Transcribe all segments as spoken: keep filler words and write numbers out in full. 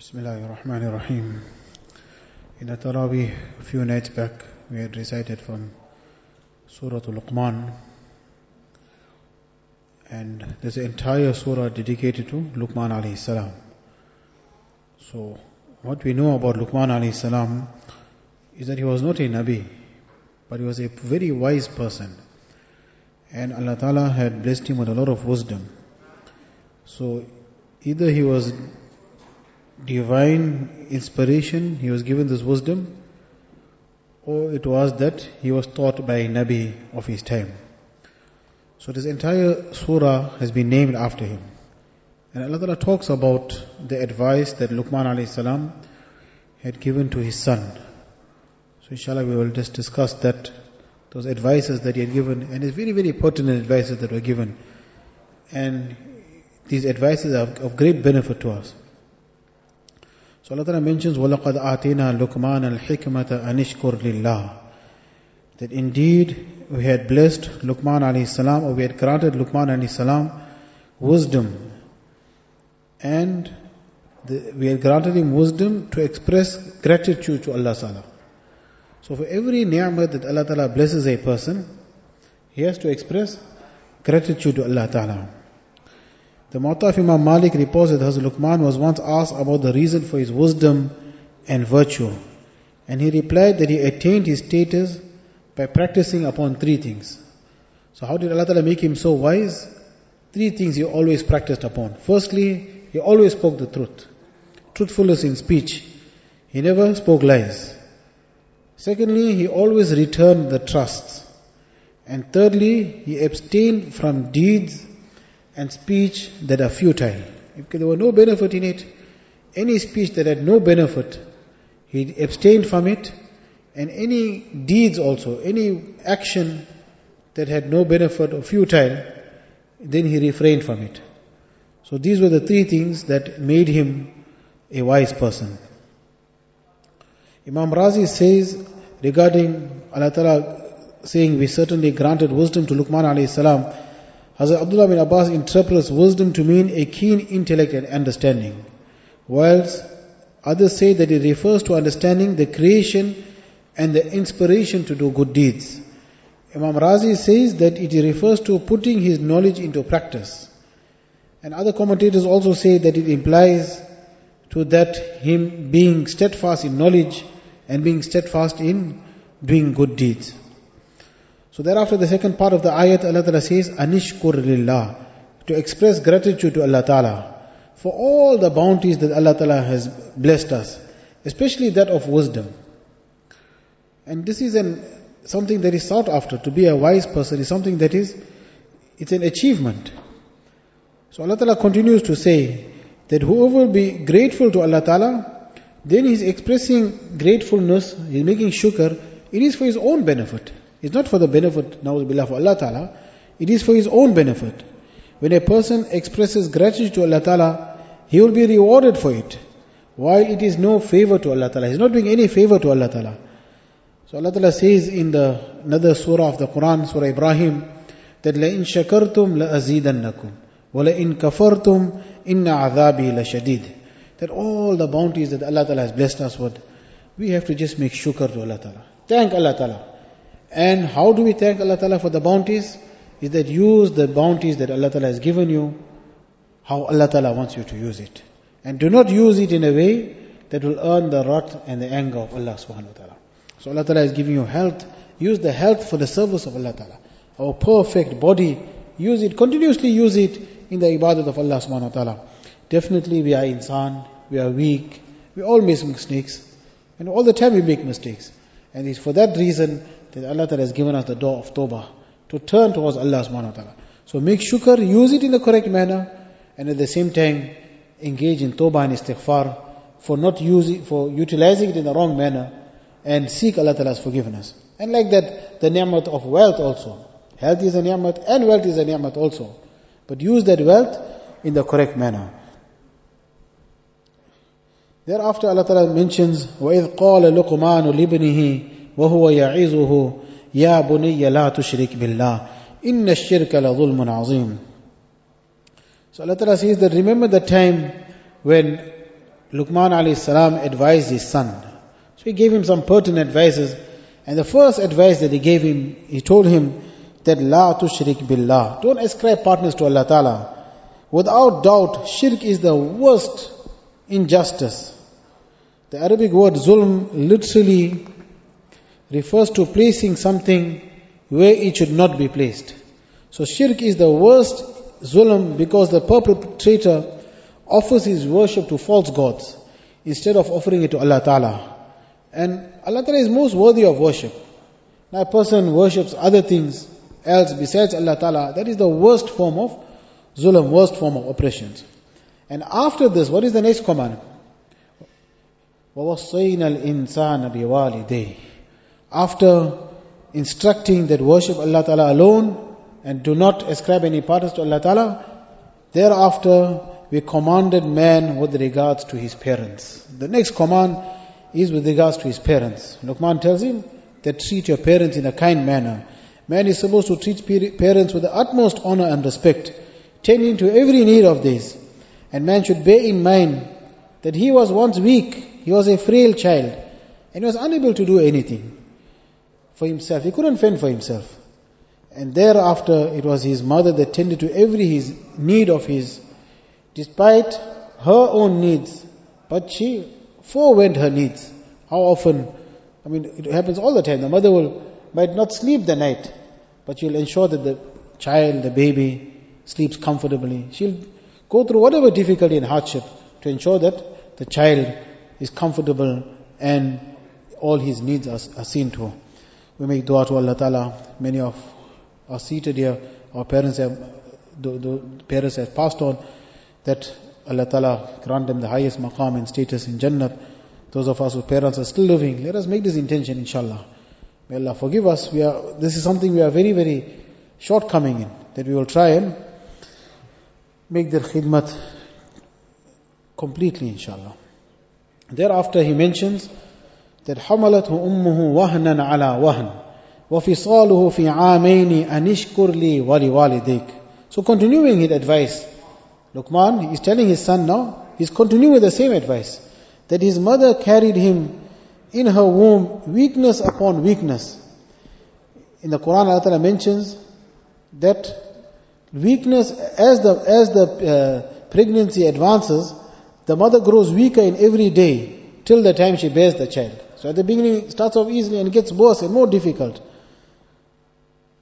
Bismillahirrahmanirrahim. In the Taraweeh, a few nights back, we had recited from Surah Al-Luqman. And there's an entire surah dedicated to Luqman alayhi salam. So, what we know about Luqman alayhi salam is that he was not a Nabi, but he was a very wise person. And Allah Ta'ala had blessed him with a lot of wisdom. So, either he was divine inspiration, he was given this wisdom, or it was that he was taught by a Nabi of his time. So this entire surah has been named after him. And Allah Ta'ala talks about the advice that Luqman alayhi salam had given to his son. So inshallah we will just discuss that, those advices that he had given, and it's very, very pertinent advices that were given. And these advices are of great benefit to us. So Allah Ta'ala mentions, وَلَقَدْ آتَيْنَا لُقْمَانَ الْحِكْمَةَ أَنِشْكُرْ لِلَّهِ, that indeed we had blessed Luqman alayhi salam, or we had granted Luqman alayhi salam wisdom, and the, we had granted him wisdom to express gratitude to Allah Ta'ala. So for every ni'mat that Allah Ta'ala blesses a person, he has to express gratitude to Allah Ta'ala. The Mu'atta of Imam Malik reports that Hazrat Luqman was once asked about the reason for his wisdom and virtue. And he replied that he attained his status by practicing upon three things. So how did Allah Ta'ala make him so wise? Three things he always practiced upon. Firstly, he always spoke the truth. Truthfulness in speech. He never spoke lies. Secondly, he always returned the trusts. And thirdly, he abstained from deeds and speech that are futile. Because there was no benefit in it. Any speech that had no benefit, he abstained from it. And any deeds also, any action that had no benefit or futile, then he refrained from it. So these were the three things that made him a wise person. Imam Razi says, regarding Allah Ta'ala saying, we certainly granted wisdom to Luqman alayhi salam, Hazrat Abdullah bin Abbas interprets wisdom to mean a keen intellect and understanding, whilst others say that it refers to understanding the creation and the inspiration to do good deeds. Imam Razi says that it refers to putting his knowledge into practice. And other commentators also say that it implies to that him being steadfast in knowledge and being steadfast in doing good deeds. So thereafter, the second part of the ayat, Allah Ta'ala says, Anishkur lillah, to express gratitude to Allah Ta'ala for all the bounties that Allah Ta'ala has blessed us, especially that of wisdom. And this is an something that is sought after. To be a wise person is something that is, it's an achievement. So Allah Ta'ala continues to say that whoever will be grateful to Allah Ta'ala, then he is expressing gratefulness, he is making shukr, it is for his own benefit. It's not for the benefit, na'udhu billah, for Allah Ta'ala. It is for his own benefit. When a person expresses gratitude to Allah Ta'ala, he will be rewarded for it. While it is no favor to Allah Ta'ala. He's not doing any favor to Allah Ta'ala. So Allah Ta'ala says in the another surah of the Quran, Surah Ibrahim, that لَإِن شَكَرْتُمْ لَأَزِيدَنَّكُمْ وَلَإِن كَفَرْتُمْ إِنَّ عَذَابِي لَشَدِيدٌ. That all the bounties that Allah Ta'ala has blessed us with, we have to just make shukr to Allah Ta'ala. Thank Allah Ta'ala. And how do we thank Allah Ta'ala for the bounties? Is that use the bounties that Allah Ta'ala has given you, how Allah Ta'ala wants you to use it. And do not use it in a way that will earn the wrath and the anger of Allah Subhanahu Wa Ta'ala. So Allah Ta'ala is giving you health. Use the health for the service of Allah Ta'ala. Our perfect body, use it, continuously use it in the ibadat of Allah Subhanahu Wa Ta'ala. Definitely we are insan, we are weak, we all make mistakes. And all the time we make mistakes. And it's for that reason that Allah Ta'ala has given us the door of tawbah, to turn towards Allah Subhanahu Wa Ta'ala. So make shukr, use it in the correct manner, and at the same time engage in tawbah and istighfar for not using, for utilizing it in the wrong manner, and seek Allah Ta'ala's forgiveness. And like that, the ni'mat of wealth also. Health is a ni'mat and wealth is a ni'mat also. But use that wealth in the correct manner. Thereafter Allah Ta'ala mentions, وَإِذْ قَالَ لُقْمَانُ لِبْنِهِ وَهُوَ يَعِظُهُ يَا بُنِيَّ لَا تُشْرِكْ بِاللَّهِ إِنَّ الشِّرْكَ لَظُلْمٌ عَظِيمٌ. So Allah Ta'ala says that remember the time when Luqman alayhi salam advised his son. So he gave him some pertinent advices. And the first advice that he gave him, he told him that La tushrik billah. Don't ascribe partners to Allah Ta'ala. Without doubt, shirk is the worst injustice. The Arabic word zulm literally refers to placing something where it should not be placed. So shirk is the worst zulm because the perpetrator offers his worship to false gods instead of offering it to Allah Ta'ala. And Allah Ta'ala is most worthy of worship. Now a person worships other things else besides Allah Ta'ala, that is the worst form of zulm, worst form of oppressions. And after this, what is the next command? وَوَصَّيْنَا الْإِنسَانَ بِوَالِدَيْهِ. After instructing that worship Allah Ta'ala alone and do not ascribe any partners to Allah Ta'ala, thereafter we commanded man with regards to his parents. The next command is with regards to his parents. Luqman tells him that treat your parents in a kind manner. Man is supposed to treat parents with the utmost honor and respect, tending to every need of these. And man should bear in mind that he was once weak, he was a frail child, and he was unable to do anything for himself. He couldn't fend for himself. And thereafter, it was his mother that tended to every his need of his, despite her own needs. But she forewent her needs. How often? I mean, it happens all the time. The mother will might not sleep the night, but she'll ensure that the child, the baby, sleeps comfortably. She'll go through whatever difficulty and hardship to ensure that the child is comfortable and all his needs are, are seen to. We make dua to Allah Ta'ala. Many of are seated here. Our parents have, the, the parents have passed on, that Allah Ta'ala grant them the highest maqam and status in Jannah. Those of us whose parents are still living, let us make this intention, inshallah. May Allah forgive us. We are, this is something we are very, very shortcoming in, that we will try and make their khidmat completely, inshallah. Thereafter he mentions that حَمَلَتْهُ أُمُّهُ وَهْنًا عَلَى وَهْنٍ وَفِصَالُهُ فِي عَامَيْنِ أَنِشْكُرْ لِي وَلِوَالِدَيْكَ. So continuing his advice, Luqman is telling his son now, he's continuing with the same advice, that his mother carried him in her womb, weakness upon weakness. In the Quran, Allah Ta'ala mentions that weakness, as the as the uh, pregnancy advances, the mother grows weaker in every day till the time she bears the child. So at the beginning, it starts off easily and gets worse and more difficult.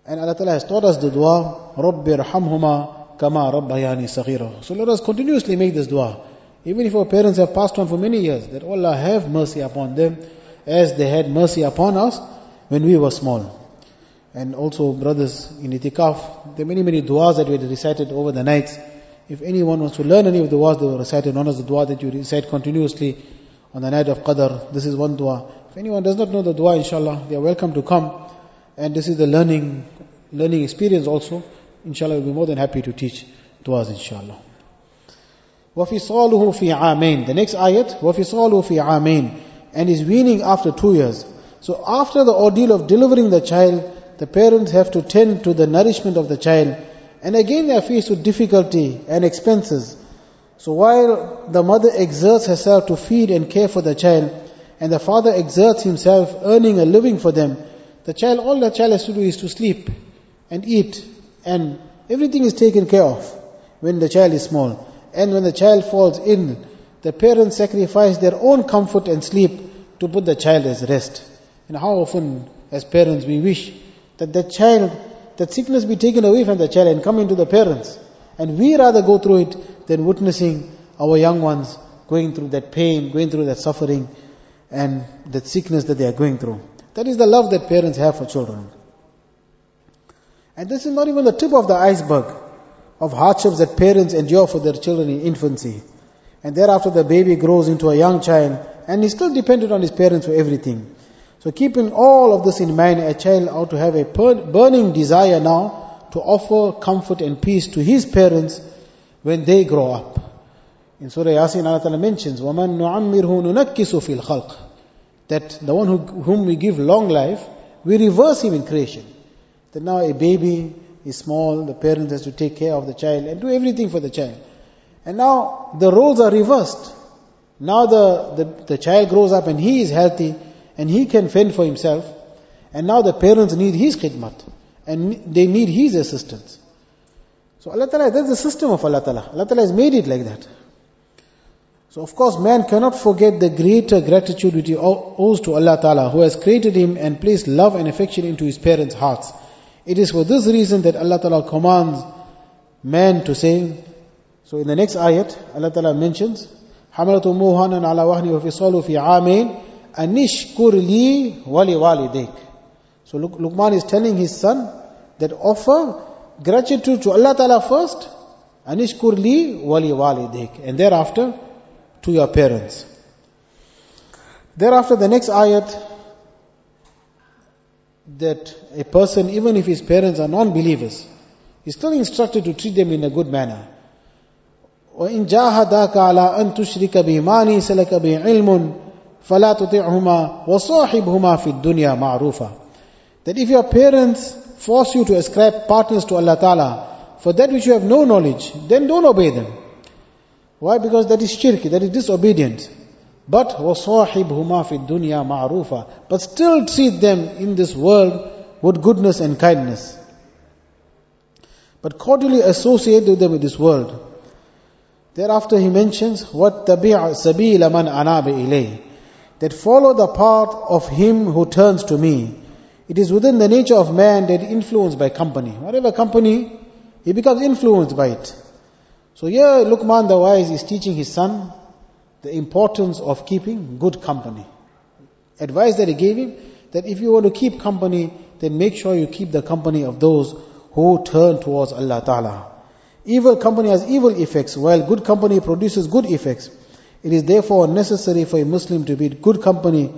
And Allah Ta'ala has taught us the dua, رَبِّ رَحَمْهُمَا Kama Rabbayani Saghira. So let us continuously make this dua. Even if our parents have passed on for many years, that Allah have mercy upon them as they had mercy upon us when we were small. And also, brothers in itikaf, there are many, many duas that we had recited over the nights. If anyone wants to learn any of the duas that were recited, known as the dua that you recite continuously on the night of Qadr, this is one dua. If anyone does not know the dua, inshallah, they are welcome to come. And this is the learning, learning experience also. Inshallah, we'll be more than happy to teach du'as, inshallah. وَفِصَالُهُ فِي عَامَيْنِ. The next ayat, وَفِصَالُهُ فِي عَامَيْنِ. And is weaning after two years. So after the ordeal of delivering the child, the parents have to tend to the nourishment of the child. And again they are faced with difficulty and expenses. So while the mother exerts herself to feed and care for the child, and the father exerts himself earning a living for them, the child, all the child has to do is to sleep and eat. And everything is taken care of when the child is small. And when the child falls ill, the parents sacrifice their own comfort and sleep to put the child at rest. And how often, as parents, we wish that the child, that sickness be taken away from the child and come into the parents. And we rather go through it than witnessing our young ones going through that pain, going through that suffering, and that sickness that they are going through. That is the love that parents have for children. And this is not even the tip of the iceberg of hardships that parents endure for their children in infancy. And thereafter the baby grows into a young child and is still dependent on his parents for everything. So keeping all of this in mind, a child ought to have a burning desire now to offer comfort and peace to his parents when they grow up. In Surah Yasin, Allah Ta'ala mentions, وَمَن نُعَمِّرْهُ نُنَكِّسُ فِي الْخَلْقِ. That the one who, whom we give long life, we reverse him in creation. That now a baby is small, the parent has to take care of the child and do everything for the child. And now the roles are reversed. Now the, the, the child grows up and he is healthy and he can fend for himself. And now the parents need his khidmat and they need his assistance. So Allah Ta'ala, that's the system of Allah Ta'ala. Allah Ta'ala has made it like that. So of course man cannot forget the greater gratitude which he owes to Allah Ta'ala, who has created him and placed love and affection into his parents' hearts. It is for this reason that Allah Ta'ala commands man to say. So in the next ayat, Allah Ta'ala mentions, حَمَلَتُ مُوهَنًا عَلَى وَحْنِ وَفِصَالُ فِي عَامَيْنِ أَنِشْكُرْ لِي وَلِوَالِدَيْكَ. So Luqman is telling his son that offer gratitude to Allah Ta'ala first, أَنِشْكُرْ لِي وَلِوَالِدَيْكَ, and thereafter to your parents. Thereafter the next ayat, that a person, even if his parents are non-believers, is still instructed to treat them in a good manner. وَإِنْ جَاهَدَاكَ عَلَىٰ أَن تُشْرِكَ بِمَا لَيْسَ لَكَ بِهِ عِلْمٌ فَلَا تُطِعْهُمَا وَصَاحِبْهُمَا فِي الدُّنْيَا مَعْرُوفًا. That if your parents force you to ascribe partners to Allah Ta'ala for that which you have no knowledge, then don't obey them. Why? Because that is shirk, that is disobedience. But وَصَاحِبْهُمَا فِي الدُّنْيَا مَعْرُوفًا, but still treat them in this world with goodness and kindness. But cordially associate with them in this world. Thereafter he mentions, وَاتَّبِعْ سَبِيلَ مَنْ أَنَابَ إِلَيْهِ, that follow the path of him who turns to me. It is within the nature of man that influenced by company. Whatever company, he becomes influenced by it. So here Luqman the wise is teaching his son the importance of keeping good company. Advice that he gave him, that if you want to keep company, then make sure you keep the company of those who turn towards Allah Ta'ala. Evil company has evil effects, while good company produces good effects. It is therefore necessary for a Muslim to be in good company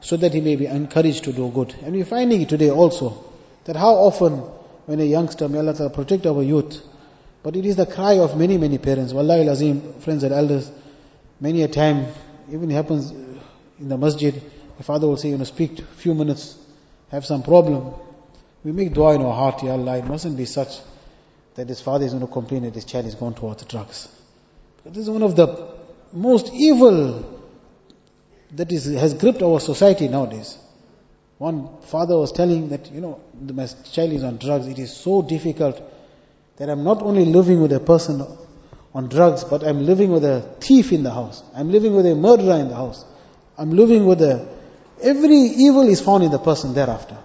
so that he may be encouraged to do good. And we are finding it today also, that how often when a youngster, may Allah Ta'ala protect our youth, but it is the cry of many, many parents. Wallahi al-Azim, friends and elders, many a time, even happens in the masjid, the father will say, you know, speak a few minutes, have some problem. We make dua in our heart, Ya Allah, it mustn't be such that his father is going to complain that his child is going towards drugs. But this is one of the most evil that is, has gripped our society nowadays. One father was telling that, you know, my child is on drugs. It is so difficult that I'm not only living with a person on drugs, but I'm living with a thief in the house. I'm living with a murderer in the house. I'm living with a... Every evil is found in the person thereafter.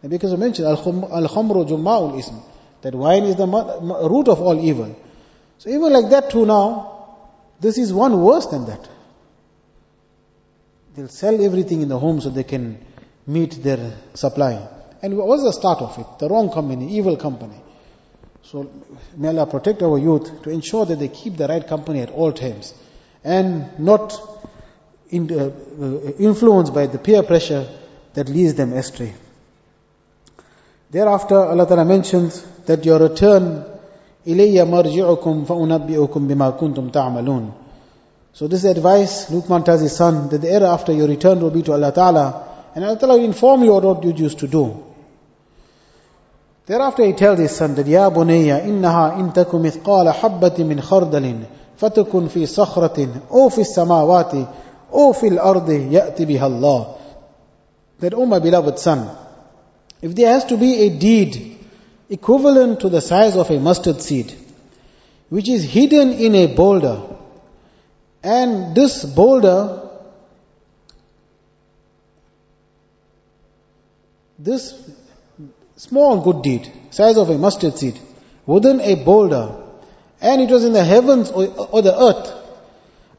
And because I mentioned, Al-Khumru Jumma'ul Ism, that wine is the root of all evil. So even like that too now, this is one worse than that. They'll sell everything in the home so they can meet their supply. And what was the start of it? The wrong company, evil company. So may Allah protect our youth to ensure that they keep the right company at all times and not in, uh, influenced by the peer pressure that leads them astray. Thereafter, Allah Ta'ala mentions that your return, إِلَيَّ مَرْجِعُكُمْ فَأُنَبِّئُكُمْ بِمَا كُنْتُمْ تَعْمَلُونَ. So this advice, Luqman tells his son, that the era after your return will be to Allah Ta'ala, and Allah Ta'ala will inform you of what you used to do. Thereafter he tells his son that, يَا بُنَيَّ إِنَّهَا إِن تَكُ مِثْقَالَ حَبَّةٍ مِّنْ خَرْدَلٍ فَتَكُنْ فِي صَخْرَةٍ أَوْ فِي السَّمَاوَاتِ أَوْ فِي الْأَرْضِ يَأْتِ بِهَا اللَّهُ. That, O my beloved son, if there has to be a deed equivalent to the size of a mustard seed, which is hidden in a boulder, and this boulder, this small good deed, size of a mustard seed, within a boulder, and it was in the heavens or, or the earth,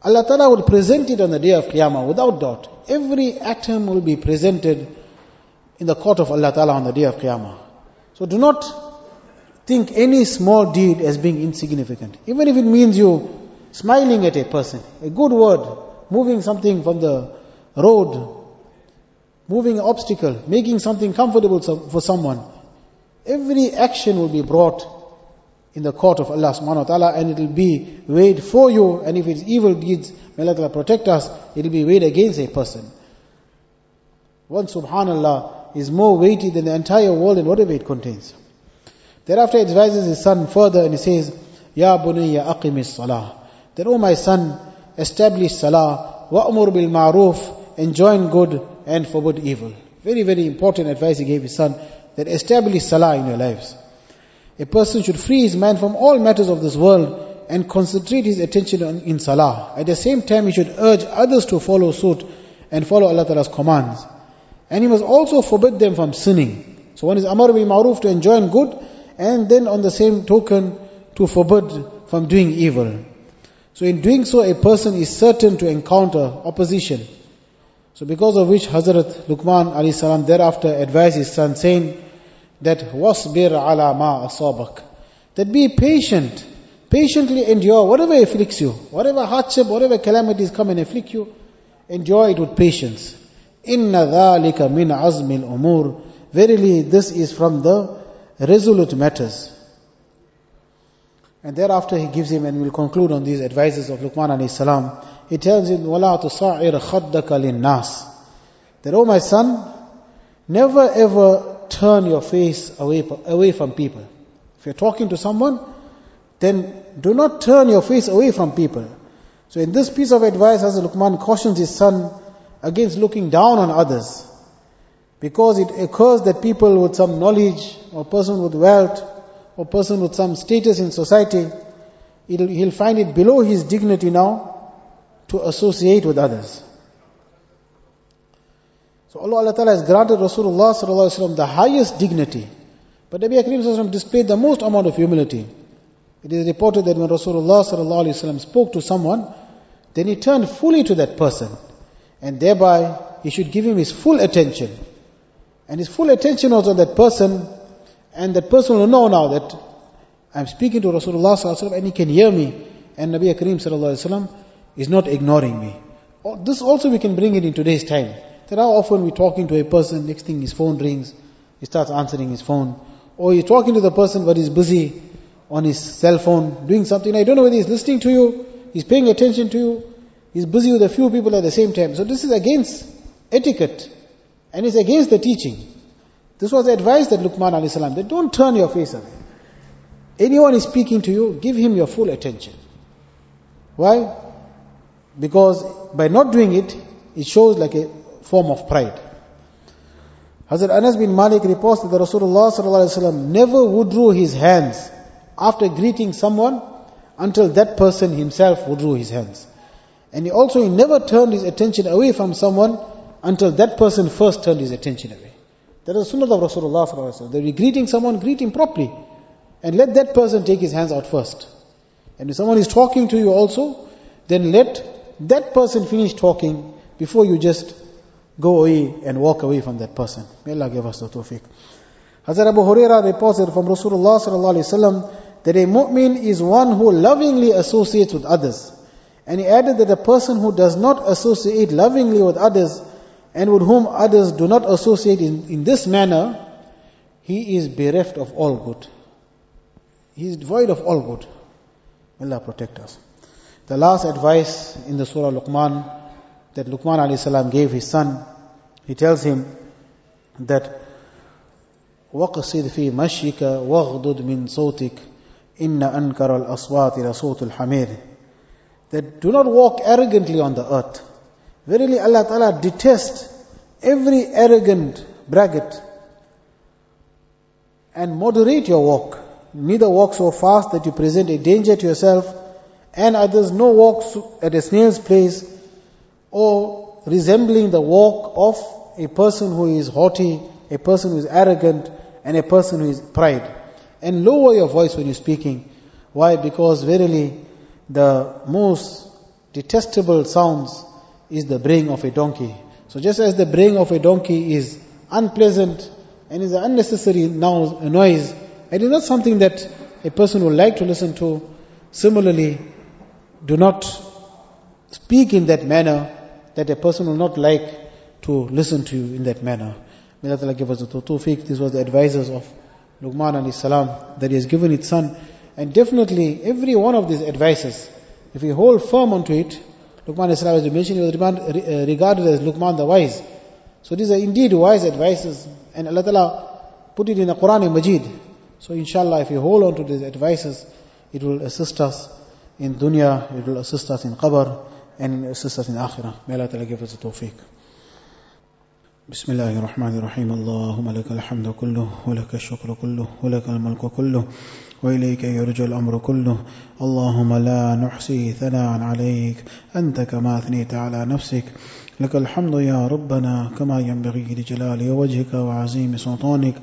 Allah Ta'ala would present it on the day of Qiyamah, without doubt. Every atom will be presented in the court of Allah Ta'ala on the day of Qiyamah. So do not think any small deed as being insignificant. Even if it means you smiling at a person, a good word, moving something from the road, moving an obstacle, making something comfortable for someone. Every action will be brought in the court of Allah subhanahu wa ta'ala, and it will be weighed for you. And if it's evil deeds, may Allah Ta'ala protect us, it will be weighed against a person. One, subhanallah, is more weighty than the entire world and whatever it contains. Thereafter he advises his son further and he says, Ya bunayya aqimis salah. That, O my son, establish salah, wa'mur bil ma'ruf, enjoin good and forbid evil. Very, very important advice he gave his son, that establish salah in your lives. A person should free his mind from all matters of this world and concentrate his attention on, in salah. At the same time, he should urge others to follow suit and follow Allah Ta'ala's commands. And he must also forbid them from sinning. So one is amar bil ma'ruf, to enjoin good, and then on the same token, to forbid from doing evil. So in doing so, a person is certain to encounter opposition. So because of which Hazrat Luqman alayhi salam thereafter advised his son, saying that wasbir ala ma asabak, that be patient, patiently endure whatever afflicts you, whatever hardship, whatever calamities come and afflict you, endure it with patience. Inna dhalika min azmil umur, verily this is from the resolute matters. And thereafter he gives him, and we'll conclude on these advices of Luqman alayhi salam. He tells him, وَلَا تُصَعِّرْ خَدَّكَ لِلنَّاسِ, that, oh my son, never ever turn your face away, away from people. If you're talking to someone, then do not turn your face away from people. So in this piece of advice, Hazrat Luqman cautions his son against looking down on others, because it occurs that people with some knowledge, or person with wealth, or person with some status in society, it'll, he'll find it below his dignity now to associate with others. So Allah, Allah Ta'ala has granted Rasulullah Sallallahu Alaihi Wasallam the highest dignity, but Nabi Akrim Sallallahu Alaihi Wasallam displayed the most amount of humility. It is reported that when Rasulullah Sallallahu Alaihi Wasallam spoke to someone, then he turned fully to that person, and thereby he should give him his full attention. And his full attention was on that person, and that person will know now that I'm speaking to Rasulullah Sallallahu Alaihi Wasallam and he can hear me, and Nabi Kareem Sallallahu Alaihi Wasallam is not ignoring me. This also we can bring it in today's time. That how often we're talking to a person, next thing his phone rings, he starts answering his phone. Or you're talking to the person but he's busy on his cell phone, doing something. I don't know whether he's listening to you, he's paying attention to you, he's busy with a few people at the same time. So this is against etiquette, and it's against the teaching. This was the advice that Luqman alayhi salam, that don't turn your face away. Anyone is speaking to you, give him your full attention. Why? Because by not doing it, it shows like a form of pride. Hazrat Anas bin Malik reports that the Rasulullah Sallallahu Alaihi Wasallam never withdrew his hands after greeting someone until that person himself withdrew his hands. And he also he never turned his attention away from someone until that person first turned his attention away. That is the sunnah of Rasulullah Sallallahu Alaihi Wasallam. That we greeting someone, greet him properly. And let that person take his hands out first. And if someone is talking to you also, then let that person finish talking before you just go away and walk away from that person. May Allah give us the tawfiq. Hazrat Abu Huraira reported from Rasulullah Sallallahu Alaihi Wasallam that a mu'min is one who lovingly associates with others. And he added that a person who does not associate lovingly with others and with whom others do not associate in, in this manner, he is bereft of all good. He is void of all good. Allah protect us. The last advice in the Surah Luqman that Luqman alayhi salam gave his son, he tells him that وَقْصِدْ فِي مَشْيِكَ وَغْضُدْ مِنْ صَوْتِكَ إِنَّ أَنْكَرَ الْأَصْوَاتِ لَصَوْتُ الْحَمِيرِ, that do not walk arrogantly on the earth. Verily Allah Ta'ala detests every arrogant braggart, and moderate your walk. Neither walk so fast that you present a danger to yourself and others, nor walk at a snail's pace, or resembling the walk of a person who is haughty, a person who is arrogant, and a person who is pride. And lower your voice when you're speaking. Why? Because verily the most detestable sounds is the braying of a donkey. So just as the braying of a donkey is unpleasant and is an unnecessary noise, and is not something that a person would like to listen to, similarly, do not speak in that manner that a person will not like to listen to you in that manner. May Allah give us the tawfiq. This was the advices of Luqman alayhi salam that he has given his son. And definitely, every one of these advices, if we hold firm onto it, Luqman as we mentioned, he was regarded as Luqman the wise. So these are indeed wise advices, and Allah Ta'ala put it in the Quran and Majid. So inshallah, if we hold on to these advices, it will assist us in dunya, it will assist us in qabr, and assist us in Akhirah. May Allah Ta'ala give us the tawfiq. بسم الله الرحمن الرحيم اللهم لك الحمد كله ولك الشكر كله ولك الملك كله وإليك يرجع الأمر كله اللهم لا نحصي ثناء عليك أنت كما أثنيت على نفسك لك الحمد يا ربنا كما ينبغي لجلال وجهك وعظيم سلطانك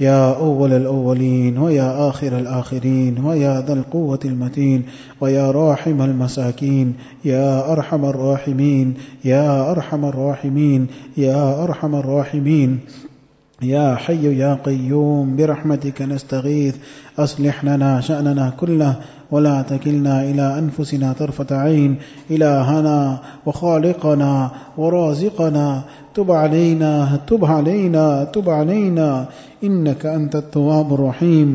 يا أول الأولين ويا آخر الآخرين ويا ذا القوة المتين ويا راحم المساكين يا أرحم الراحمين يا أرحم الراحمين يا أرحم الراحمين يا حي يا قيوم برحمتك نستغيث أصلح لنا شأننا كله ولا تكلنا إلى أنفسنا طرفة عين إلهنا وخالقنا ورازقنا تب علينا تب علينا تب علينا إنك أنت التواب الرحيم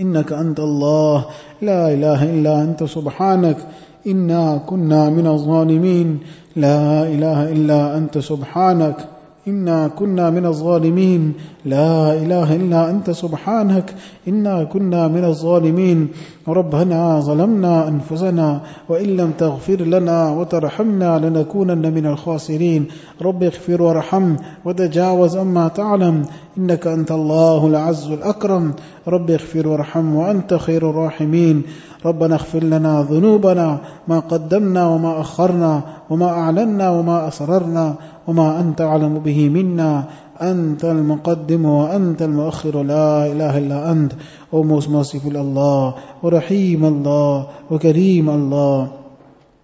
إنك أنت الله لا إله إلا أنت سبحانك إنا كنا من الظالمين لا إله إلا أنت سبحانك إنا كنا من الظالمين لا إله إلا أنت سبحانك إنا كنا من الظالمين ربنا ظلمنا أنفسنا وإن لم تغفر لنا وترحمنا لنكونن من الخاسرين رب اغفر وارحم وتجاوز أما تعلم إنك أنت الله العز الأكرم رب اغفر وارحم وأنت خير الراحمين ربنا اغفر لنا ذنوبنا ما قدمنا وما أخرنا وما أعلنا وما أسررنا وما أنت أعلم به منا أنت المقدم وأنت المؤخر لا إله إلا أنت O most merciful Allah O Rahim Allah O Kareem Allah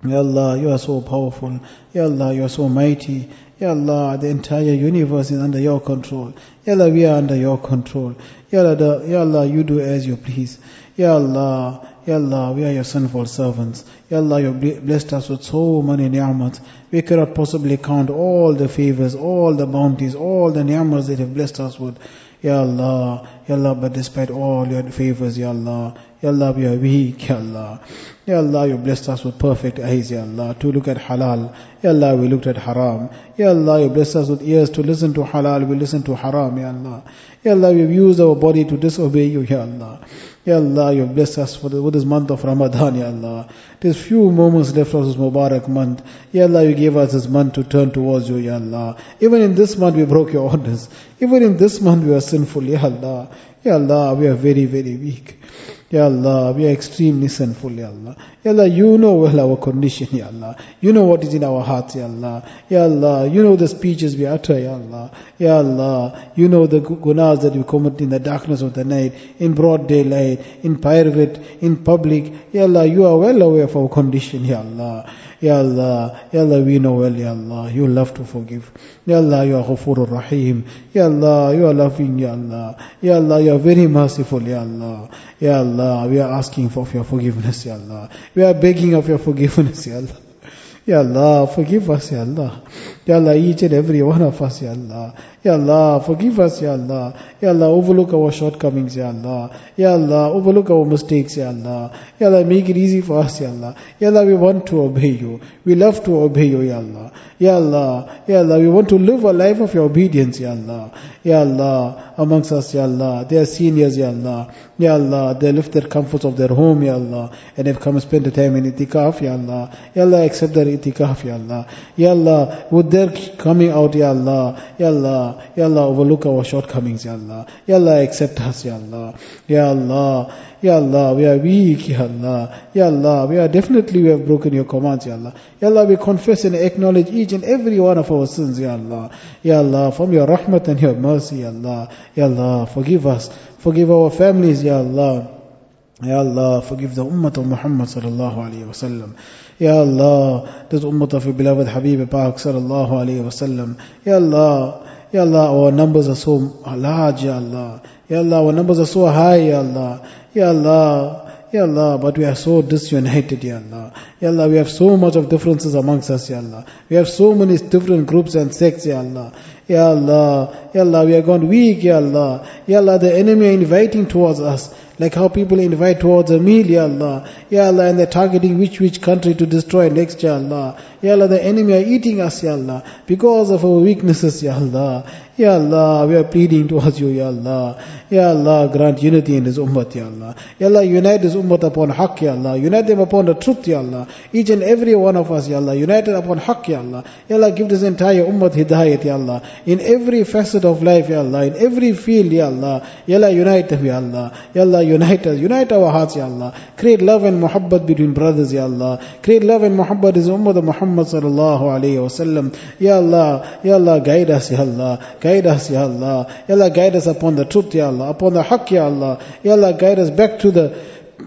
Ya Allah, you are so powerful. Ya Allah, you are so mighty. Ya Allah, the entire universe is under your control. Ya Allah, we are under your control. Ya Allah, Ya Allah, you do as you please. Ya Allah, Ya Allah, we are your sinful servants. Ya Allah, you have blessed us with so many ni'mat. We cannot possibly count all the favors, all the bounties, all the ni'mat that you have blessed us with. Ya Allah, Ya Allah, but despite all your favors, Ya Allah, Ya Allah, we are weak, Ya Allah. Ya Allah, you blessed us with perfect eyes, Ya Allah, to look at halal. Ya Allah, we looked at haram. Ya Allah, you blessed us with ears to listen to halal, we listen to haram, Ya Allah. Ya Allah, we've used our body to disobey you, Ya Allah. Ya Allah, you blessed us for the, with this month of Ramadan, Ya Allah. There's few moments left of this Mubarak month. Ya Allah, you gave us this month to turn towards you, Ya Allah. Even in this month, we broke your orders. Even in this month, we are sinful, Ya Allah. Ya Allah, we are very, very weak. Ya Allah, we are extremely sinful, Ya Allah. Ya Allah, you know well our condition, Ya Allah. You know what is in our hearts, Ya Allah. Ya Allah, you know the speeches we utter, Ya Allah. Ya Allah, you know the gunas that we commit in the darkness of the night, in broad daylight, in private, in public. Ya Allah, you are well aware of our condition, Ya Allah. Ya Allah, Ya Allah, we know well, Ya Allah. You love to forgive. Ya Allah, you are Ghafurur Rahim. Ya Allah, you are loving, Ya Allah. Ya Allah, you are very merciful, Ya Allah. Ya Allah, we are asking for your forgiveness, Ya Allah. We are begging of your forgiveness, Ya Allah. Ya Allah, forgive us, Ya Allah. Ya Allah, each and every one of us, Ya Allah. Ya Allah, forgive us, Ya Allah. Ya Allah, overlook our shortcomings, Ya Allah. Ya Allah, overlook our mistakes, Ya Allah. Ya Allah, make it easy for us, Ya Allah. Ya Allah, we want to obey you. We love to obey you, Ya Allah. Ya Allah, Ya Allah, we want to live a life of your obedience, Ya Allah. Ya Allah, amongst us, Ya Allah. They are seniors, Ya Allah. Ya Allah, they left their comforts of their home, Ya Allah, and have come and spent the time in itikaf, Ya Allah. Ya Allah, accept their itikaf, Ya Allah. Ya Allah, with their coming out, Ya Allah. Ya Allah, Ya Allah, overlook our shortcomings, Ya Allah. Ya Allah, accept us, Ya Allah. Ya Allah, Ya Allah, we are weak, Ya Allah. Ya Allah, we are definitely, we have broken your commands, Ya Allah. Ya Allah, we confess and acknowledge each and every one of our sins, Ya Allah. Ya Allah, from your rahmat and your mercy, Ya Allah. Ya Allah, forgive us. Forgive our families, Ya Allah. Ya Allah, forgive the Ummah of Muhammad sallallahu alayhi wa sallam. Ya Allah, this Ummah of your beloved Habib Pak sallallahu alayhi wa sallam. Ya Allah, Ya Allah, our numbers are so large, Ya Allah. Ya Allah, our numbers are so high, Ya Allah. Ya Allah, Ya Allah, but we are so disunited, Ya Allah. Ya Allah, we have so much of differences amongst us, Ya Allah. We have so many different groups and sects, Ya Allah. Ya Allah, Ya Allah, we are gone weak, Ya Allah. Ya Allah, the enemy are inviting towards us, like how people invite towards a meal, Ya Allah. Ya Allah, and they're targeting which, which country to destroy next, Ya Allah. Ya Allah, the enemy are eating us, Ya Allah, because of our weaknesses, Ya Allah. Ya Allah, we are pleading towards you, Ya Allah. Ya Allah, grant unity in His ummah, Ya Allah. Ya Allah, unite His ummah upon haqq, Ya Allah. Unite them upon the truth, Ya Allah. Each and every one of us, Ya Allah, united upon haqq, Ya Allah. Ya Allah, give this entire ummah hidayat, Ya Allah. In every facet of life, Ya Allah. In every field, Ya Allah. Ya Allah, unite them, Ya Allah. Ya Allah, unite us. Unite our hearts, Ya Allah. Create love and muhabbat between brothers, Ya Allah. Create love and muhabbat is ummah of Muhammad sallallahu alayhi wa sallam. Ya Allah, Ya Allah, guide us, Ya Allah. Guide us, Ya Allah. Ya Allah, guide us upon the truth, Ya Allah. Upon the haqq, Ya Allah. Ya Allah, guide us back to the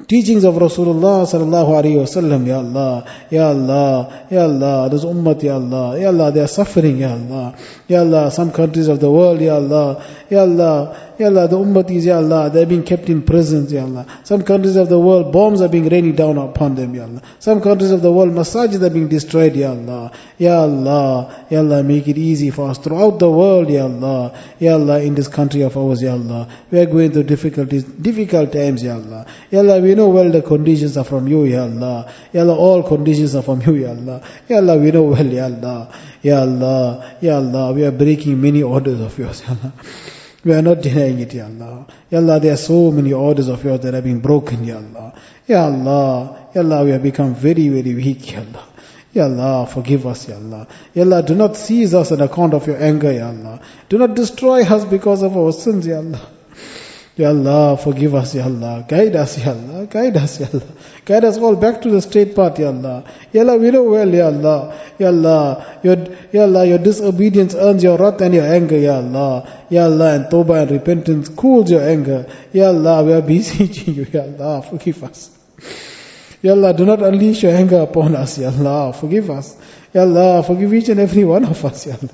teachings of Rasulullah sallallahu alayhi wa sallam, Ya Allah. Ya Allah, Ya Allah, this ummah, Ya Allah. Ya Allah, they are suffering, Ya Allah. Ya Allah, some countries of the world, Ya Allah. Ya Allah, Ya Allah, the ummatis, Ya Allah, they're being kept in prisons, Ya Allah. Some countries of the world, bombs are being rained down upon them, Ya Allah. Some countries of the world, masajids are being destroyed, Ya Allah. Ya Allah, Ya Allah, make it easy for us throughout the world, Ya Allah. Ya Allah, in this country of ours, Ya Allah. We are going through difficulties, difficult times, Ya Allah. Ya Allah, we know well the conditions are from you, Ya Allah. Ya Allah, all conditions are from you, Ya Allah. Ya Allah, we know well, Ya Allah. Ya Allah, Ya Allah, we are breaking many orders of yours, Ya Allah. We are not denying it, Ya Allah. Ya Allah, there are so many orders of yours that have been broken, Ya Allah. Ya Allah, Ya Allah, we have become very, very weak, Ya Allah. Ya Allah, forgive us, Ya Allah. Ya Allah, do not seize us on account of your anger, Ya Allah. Do not destroy us because of our sins, Ya Allah. Ya Allah, forgive us, Ya Allah. Guide us, Ya Allah. Guide us, Ya Allah. Guide us all back to the straight path, Ya Allah. Ya Allah, we know well, Ya Allah. Ya Allah, your, Ya Allah, your disobedience earns your wrath and your anger, Ya Allah. Ya Allah, and tawbah and repentance cools your anger. Ya Allah, we are beseeching you, Ya Allah. Forgive us. Ya Allah, do not unleash your anger upon us, Ya Allah. Forgive us. Ya Allah, forgive each and every one of us, Ya Allah.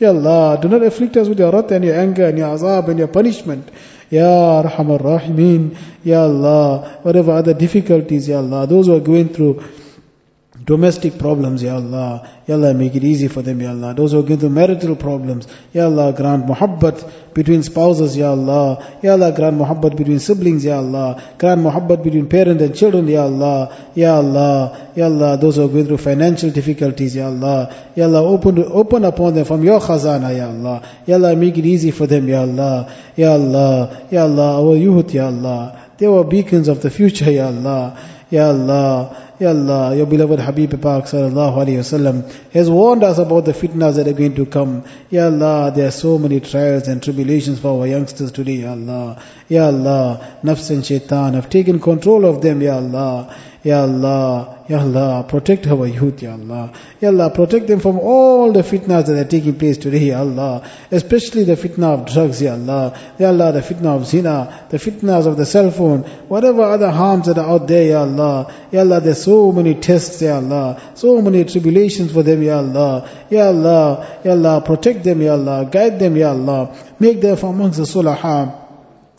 Ya Allah, do not afflict us with your wrath and your anger and your azab and your punishment. Ya Arhamar Rahimeen, Ya Allah, whatever other difficulties, Ya Allah, those who are going through domestic problems, Ya Allah, Ya Allah, make it easy for them, Ya Allah. Those who are going through marital problems, Ya Allah, grant muhabbat between spouses, Ya Allah. Ya Allah, grant muhabbat between siblings, Ya Allah. Grant muhabbat between parent and children, Ya Allah. Ya Allah, Ya Allah, those who are going through financial difficulties, Ya Allah. Ya Allah, open, open upon them from your khazana, Ya Allah. Ya Allah, make it easy for them, Ya Allah. Ya Allah, Ya Allah, our youth, Ya Allah. They were beacons of the future, Ya Allah. Ya Allah, Ya Allah, your beloved Habib Pak sallallahu alayhi wa sallam has warned us about the fitnas that are going to come. Ya Allah, there are so many trials and tribulations for our youngsters today, Ya Allah. Ya Allah, nafs and shaitan have taken control of them, Ya Allah. Ya Allah, Ya Allah, protect our youth, Ya Allah. Ya Allah, protect them from all the fitnas that are taking place today, Ya Allah. Especially the fitna of drugs, Ya Allah. Ya Allah, the fitna of zina, the fitnas of the cell phone, whatever other harms that are out there, Ya Allah. Ya Allah, there's so many tests, Ya Allah. So many tribulations for them, Ya Allah. Ya Allah, Ya Allah, protect them, Ya Allah. Guide them, Ya Allah. Make them amongst the sulaha.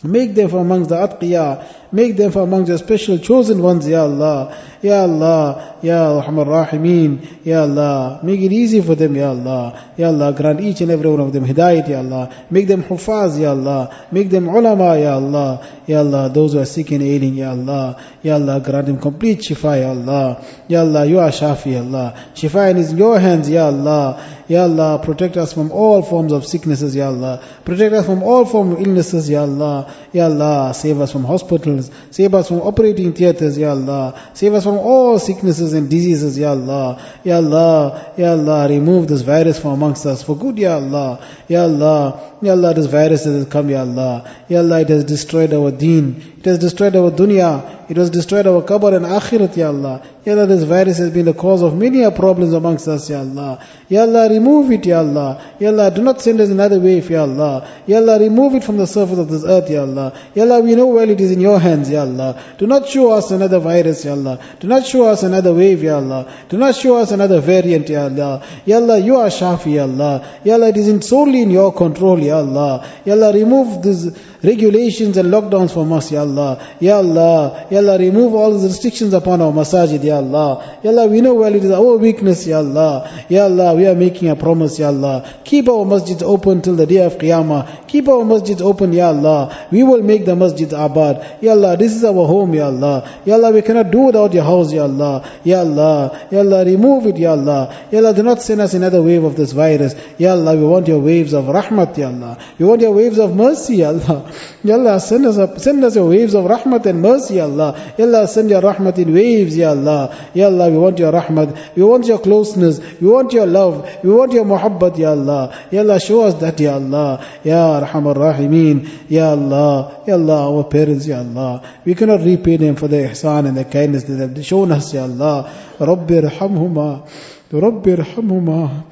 Make them from amongst the atqiyah. Make them from amongst the special chosen ones, Ya Allah. Ya Allah, Ya Arhamar Rahimeen, Ya Allah. Make it easy for them, Ya Allah. Ya Allah, grant each and every one of them hidayat, Ya Allah. Make them hufaz, Ya Allah. Make them ulama, Ya Allah. Ya Allah, those who are sick and ailing, Ya Allah. Ya Allah, grant them complete shifa, Ya Allah. Ya Allah, you are shafi, Ya Allah. Shifa is in your hands, Ya Allah. Ya Allah, protect us from all forms of sicknesses, Ya Allah. Protect us from all forms of illnesses, Ya Allah. Ya Allah, save us from hospitals. Save us from operating theatres, Ya Allah. Save us from all sicknesses and diseases, Ya Allah. Ya Allah, Ya Allah, remove this virus from amongst us for good, Ya Allah. Ya Allah, Ya Allah, this virus that has come, Ya Allah. Ya Allah, it has destroyed our deen. It has destroyed our dunya. It has destroyed our qabr and akhirat, Ya Allah. Ya Allah, this virus has been the cause of many problems amongst us, Ya Allah. Ya Allah, remove it, Ya Allah. Ya Allah, do not send us another wave, Ya Allah. Ya Allah, remove it from the surface of this earth, Ya Allah. Ya Allah, we know well it is in your hands, Ya Allah. Do not show us another virus, Ya Allah. Do not show us another wave, Ya Allah. Do not show us another variant, Ya Allah. Ya Allah, you are Shafi, Ya Allah. Ya Allah, it is in solely in your control, Ya Allah. Ya Allah, remove these regulations and lockdowns from us, Ya Allah. Allah, Ya Allah, Ya Allah, remove all the restrictions upon our masajid, Ya Allah, Ya Allah, we know well it is our weakness, Ya Allah, Ya Allah, we are making a promise, Ya Allah, keep our masjid open till the day of Qiyamah, keep our masjid open, Ya Allah, we will make the masjid abad, Ya Allah, this is our home, Ya Allah, Ya Allah, we cannot do without your house, Ya Allah, Ya Allah, Ya Allah, remove it, Ya Allah, Ya Allah, do not send us another wave of this virus, Ya Allah, we want your waves of rahmat, Ya Allah, we want your waves of mercy, Ya Allah, Ya Allah, send us up, send us your waves of rahmat and mercy, Ya Allah, Ya Allah, send your rahmat in waves, Ya Allah, Ya Allah, we want your rahmat, we want your closeness, we want your love, we want your muhabbat, Ya Allah, Ya Allah, show us that, Ya Allah, Ya Arhamar Rahimeen, Ya Allah, Ya Allah, our parents, Ya Allah, we cannot repay them for their ihsan and their kindness that they have shown us, Ya Allah, Rabbi Irhamhuma, Rabbi Irhamhuma,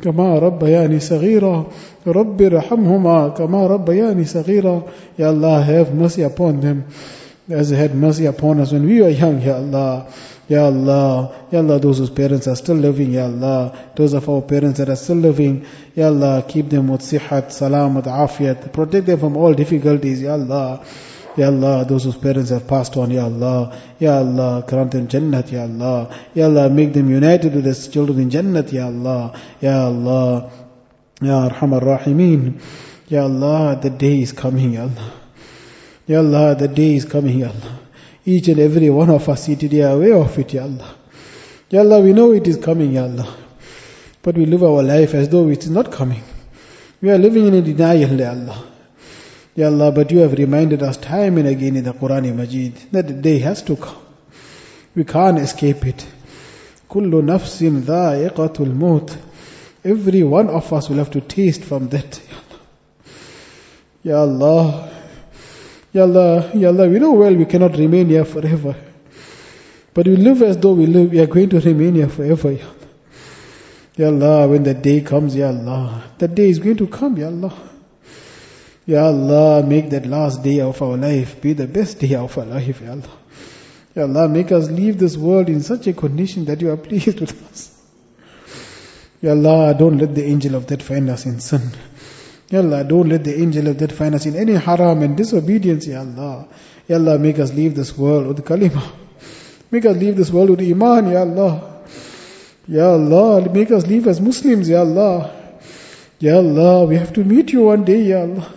كما ربياني صغيرا رب رحمهما كما ربياني صغيرا. Ya Allah, have mercy upon them as they had mercy upon us when we were young, Ya Allah, Ya Allah, Ya Allah, those whose parents are still living, Ya Allah, those of our parents that are still living, Ya Allah, keep them with sihat, salamat, afiyat, protect them from all difficulties, Ya Allah, Ya Allah, those whose parents have passed on, Ya Allah, Ya Allah, grant them Jannat, Ya Allah, Ya Allah, make them united with their children in Jannat, Ya Allah, Ya Allah, Ya Arhamar Rahimeen, Ya Allah, the day is coming, Ya Allah, Ya Allah, the day is coming, Ya Allah, each and every one of us seated here aware of it, Ya Allah, Ya Allah, we know it is coming, Ya Allah, but we live our life as though it is not coming, we are living in a denial, Ya Allah, Ya Allah, but you have reminded us time and again in the Quran-i-Majid that the day has to come. We can't escape it. Kullu nafsin dha'iqatul maut. Every one of us will have to taste from that. Ya Allah. Ya Allah. Ya Allah, we know well we cannot remain here forever. But we live as though we live, we are going to remain here forever, Ya Allah. Ya Allah, when that day comes, Ya Allah, that day is going to come, Ya Allah. Ya Allah, make that last day of our life be the best day of our life, Ya Allah. Ya Allah, make us leave this world in such a condition that you are pleased with us. Ya Allah, don't let the angel of death find us in sin. Ya Allah, don't let the angel of death find us in any haram and disobedience, Ya Allah. Ya Allah, make us leave this world with kalima. Make us leave this world with iman, Ya Allah. Ya Allah, make us leave as Muslims, Ya Allah. Ya Allah, we have to meet you one day, Ya Allah.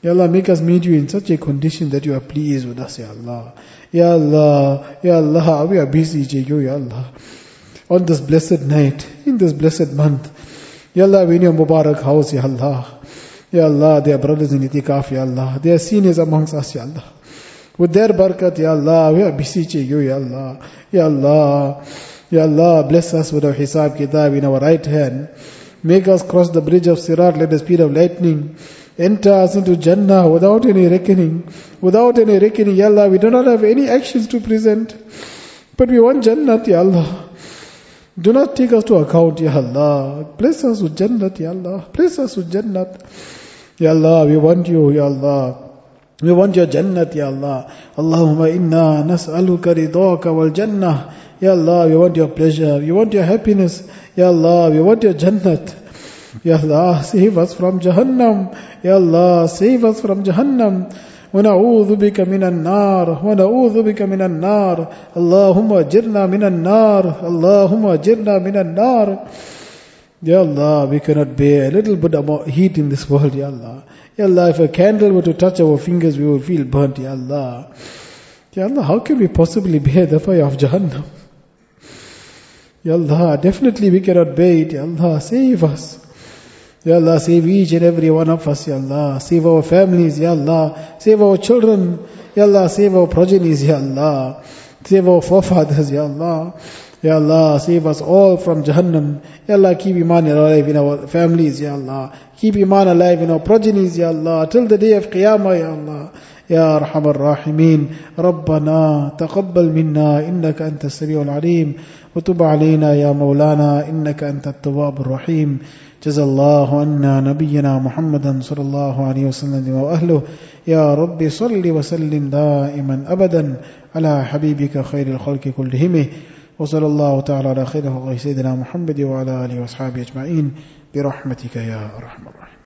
Ya Allah, make us meet you in such a condition that you are pleased with us, Ya Allah. Ya Allah, Ya Allah, we are busy, Ya Allah. On this blessed night, in this blessed month, Ya Allah, we in your Mubarak house, Ya Allah. Ya Allah, they are brothers in itikaf, Ya Allah. They are seniors amongst us, Ya Allah. With their barakat, Ya Allah, we are busy, Ya Allah. Ya Allah, Ya Allah, bless us with our hisab kitab in our right hand. Make us cross the bridge of Sirat like the speed of lightning. Enter us into Jannah without any reckoning. Without any reckoning, Ya Allah, we do not have any actions to present. But we want Jannat, Ya Allah. Do not take us to account, Ya Allah. Bless us with Jannat, Ya Allah. Bless us with Jannat. Ya Allah, we want you, Ya Allah. We want your Jannat, Ya Allah. Allahumma inna nas'aluka ridaka wal Jannah. Ya Allah, we want your pleasure. We want your happiness. Ya Allah, we want your Jannat. Ya Allah, save us from Jahannam. Ya Allah, save us from Jahannam. Wa na'udhu bika minan nar. Wa na'udhu bika minan nar. Allahumma ajirna minan nar. Allahumma ajirna minan nar. Ya Allah, we cannot bear a little bit of heat in this world, Ya Allah. Ya Allah, if a candle were to touch our fingers, we would feel burnt, Ya Allah. Ya Allah, how can we possibly bear the fire of Jahannam? Ya Allah, definitely we cannot bear it, Ya Allah, save us. Ya Allah, save each and every one of us, Ya Allah. Save our families, Ya Allah. Save our children, Ya Allah. Save our progenies, Ya Allah. Save our forefathers, Ya Allah. Ya Allah, save us all from Jahannam. Ya Allah, keep Iman alive in our families, Ya Allah. Keep Iman alive in our progenies, Ya Allah. Till the day of Qiyamah, Ya Allah. يا أرحم الراحمين ربنا تقبل منا إنك أنت السميع العليم وتب علينا يا مولانا إنك أنت التواب الرحيم جزا الله عنا نبينا محمدا صلى الله عليه وسلم وأهله يا رب صل وسلم دائما أبدا على حبيبك خير الخلق كلهم وصلى الله تعالى على خير خلق سيدنا محمد وعلى آله وأصحابه أجمعين برحمتك يا أرحم الراحمين